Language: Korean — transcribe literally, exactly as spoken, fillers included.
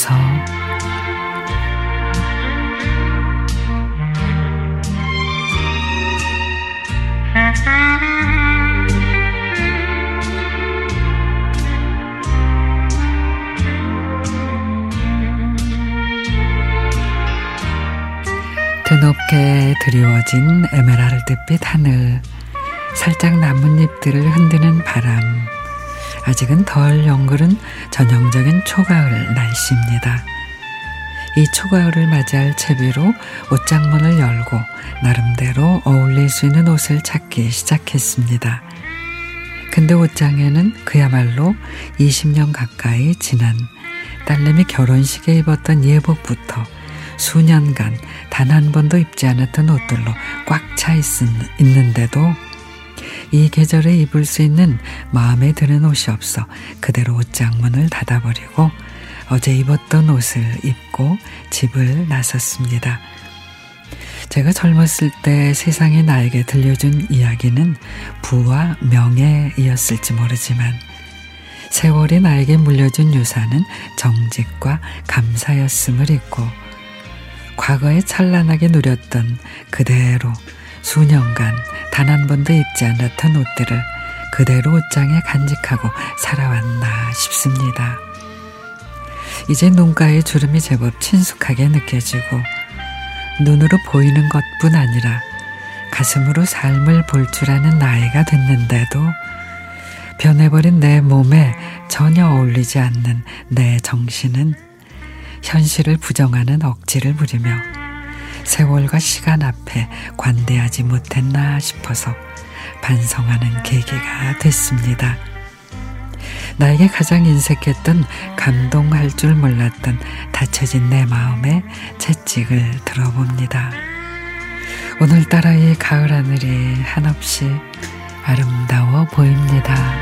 속에서 드높게 드리워진 에메랄드빛 하늘, 살짝 나뭇잎들을 흔드는 바람, 아직은 덜 연그른 전형적인 초가을 날씨입니다. 이 초가을을 맞이할 채비로 옷장문을 열고 나름대로 어울릴 수 있는 옷을 찾기 시작했습니다. 근데 옷장에는 그야말로 이십 년 가까이 지난 딸내미 결혼식에 입었던 예복부터 수년간 단 한 번도 입지 않았던 옷들로 꽉 차 있는데도 이 계절에 입을 수 있는 마음에 드는 옷이 없어 그대로 옷장문을 닫아버리고 어제 입었던 옷을 입고 집을 나섰습니다. 제가 젊었을 때 세상이 나에게 들려준 이야기는 부와 명예이었을지 모르지만 세월이 나에게 물려준 유산은 정직과 감사였음을 잊고 과거에 찬란하게 누렸던 그대로 수년간 단 한 번도 입지 않았던 옷들을 그대로 옷장에 간직하고 살아왔나 싶습니다. 이제 눈가에 주름이 제법 친숙하게 느껴지고 눈으로 보이는 것뿐 아니라 가슴으로 삶을 볼 줄 아는 나이가 됐는데도 변해버린 내 몸에 전혀 어울리지 않는 내 정신은 현실을 부정하는 억지를 부리며 세월과 시간 앞에 관대하지 못했나 싶어서 반성하는 계기가 됐습니다. 나에게 가장 인색했던, 감동할 줄 몰랐던 닫혀진 내 마음에 채찍을 들어봅니다. 오늘따라 이 가을 하늘이 한없이 아름다워 보입니다.